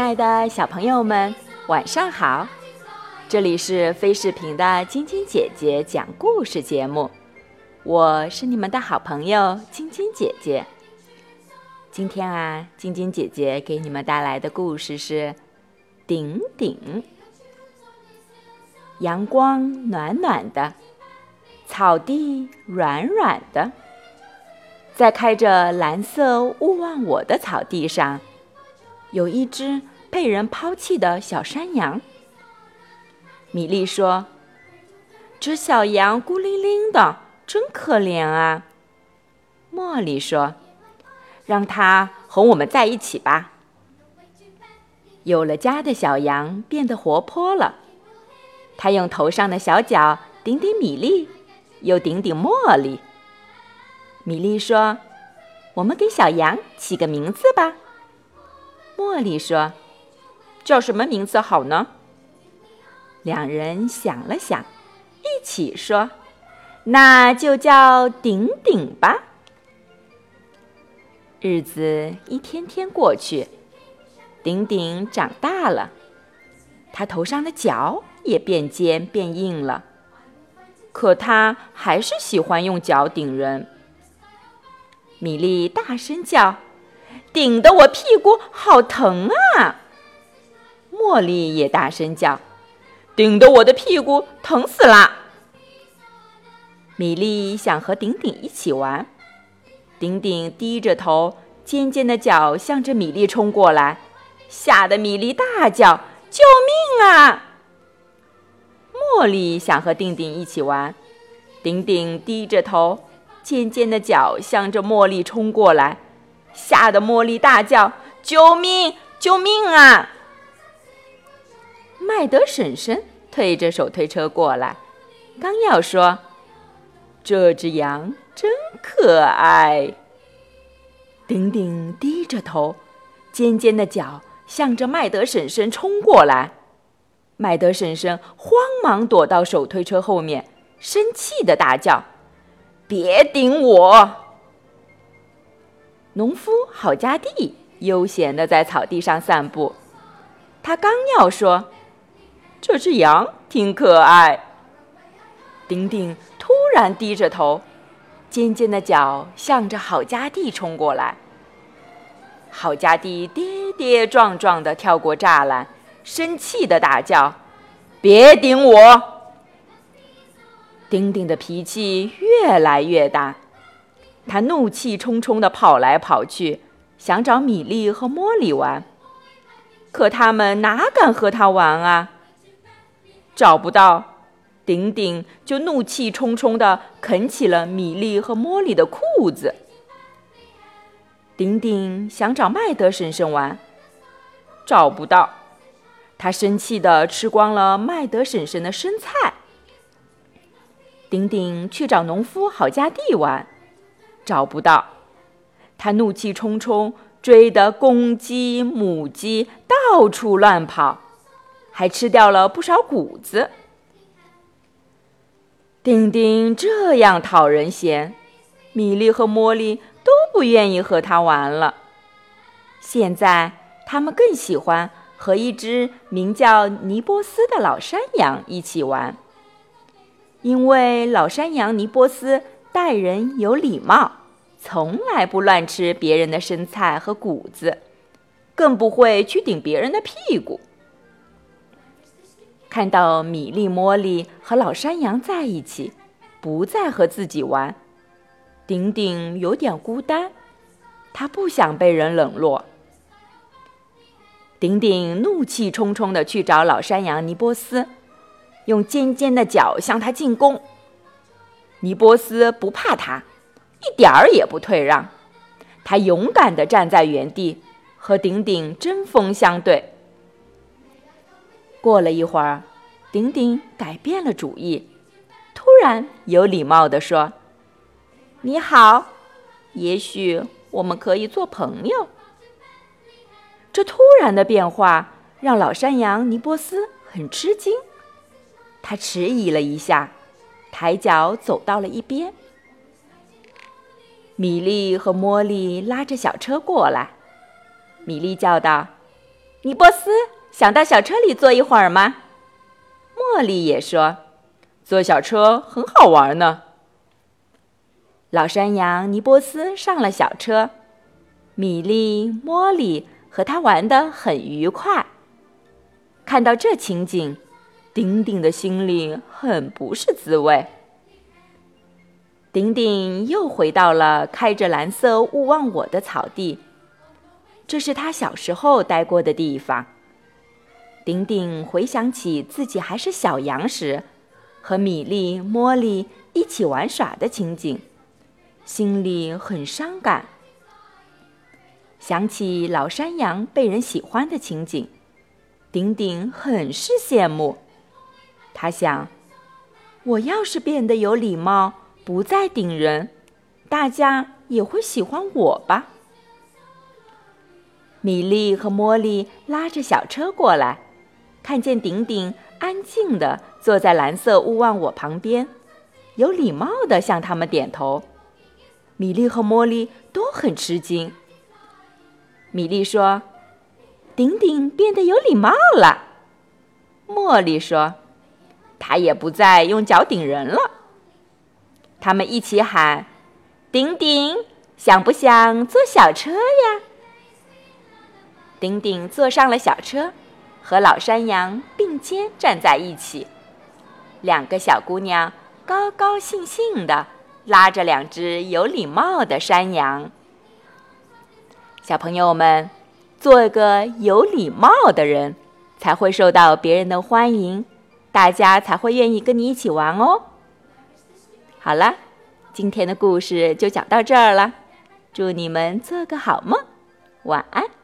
亲爱的小朋友们，晚上好！这里是飞视频的晶晶姐姐讲故事节目，我是你们的好朋友晶晶姐姐。今天啊，晶晶姐姐给你们带来的故事是顶顶。阳光暖暖的，草地软软的，在开着蓝色勿忘我的草地上，有一只被人抛弃的小山羊。米莉说：“这小羊孤零零的，真可怜啊。”茉莉说：“让它和我们在一起吧。”有了家的小羊变得活泼了，它用头上的小角顶顶米莉，又顶顶茉莉。米莉说：“我们给小羊起个名字吧。”茉莉说：“叫什么名字好呢？”两人想了想，一起说：“那就叫顶顶吧。”日子一天天过去，顶顶长大了，他头上的角也变尖变硬了，可他还是喜欢用脚顶人。米莉大声叫：“顶得我屁股好疼啊！”茉莉也大声叫：“顶得我的屁股疼死啦！”米莉想和顶顶一起玩，顶顶低着头，尖尖的脚向着米莉冲过来，吓得米莉大叫：“救命啊！”茉莉想和顶顶一起玩，顶顶低着头，尖尖的脚向着茉莉冲过来，吓得茉莉大叫：“救命！救命啊！”麦德婶婶推着手推车过来，刚要说：“这只羊真可爱。”顶顶低着头，尖尖的脚向着麦德婶婶冲过来，麦德婶婶慌忙躲到手推车后面，生气地大叫：“别顶我！”农夫郝家地悠闲地在草地上散步，他刚要说：“这只羊挺可爱。”顶顶突然低着头，尖尖的脚向着郝家地冲过来。郝家地跌跌撞撞地跳过栅栏，生气地大叫：“别顶我！”顶顶的脾气越来越大，他怒气冲冲地跑来跑去，想找米莉和茉莉玩，可他们哪敢和他玩啊？找不到，顶顶就怒气冲冲地啃起了米莉和茉莉的裤子。顶顶想找麦德婶婶玩，找不到，他生气地吃光了麦德婶婶的生菜。顶顶去找农夫郝家地玩，找不到，他怒气冲冲，追得公鸡母鸡到处乱跑，还吃掉了不少谷子。顶顶这样讨人嫌，米莉和茉莉都不愿意和他玩了。现在他们更喜欢和一只名叫尼波斯的老山羊一起玩，因为老山羊尼波斯待人有礼貌，从来不乱吃别人的生菜和谷子，更不会去顶别人的屁股。看到米莉、茉莉和老山羊在一起，不再和自己玩，顶顶有点孤单，他不想被人冷落。顶顶怒气冲冲地去找老山羊尼波斯，用尖尖的角向他进攻。尼波斯不怕他，一点儿也不退让，他勇敢地站在原地，和顶顶针锋相对。过了一会儿，顶顶改变了主意，突然有礼貌地说：“你好，也许我们可以做朋友。”这突然的变化让老山羊尼波斯很吃惊，他迟疑了一下，抬脚走到了一边。米莉和茉莉拉着小车过来，米莉叫道：“尼波斯，想到小车里坐一会儿吗？茉莉也说，坐小车很好玩呢。老山羊尼波斯上了小车，米莉、茉莉和他玩得很愉快。看到这情景，丁丁的心里很不是滋味。丁丁又回到了开着蓝色勿忘我的草地，这是他小时候待过的地方。丁丁回想起自己还是小羊时，和米莉、茉莉一起玩耍的情景，心里很伤感。想起老山羊被人喜欢的情景，丁丁很是羡慕。他想，我要是变得有礼貌，不再顶人，大家也会喜欢我吧。米莉和茉莉拉着小车过来，看见丁丁安静地坐在蓝色勿忘我旁边，有礼貌地向他们点头。米莉和茉莉都很吃惊。米莉说，丁丁变得有礼貌了。茉莉说，他也不再用脚顶人了。他们一起喊，丁丁，想不想坐小车呀？丁丁坐上了小车，和老山羊并肩站在一起。两个小姑娘高高兴兴地拉着两只有礼貌的山羊。小朋友们，做一个有礼貌的人，才会受到别人的欢迎，大家才会愿意跟你一起玩哦。好了，今天的故事就讲到这儿了，祝你们做个好梦，晚安。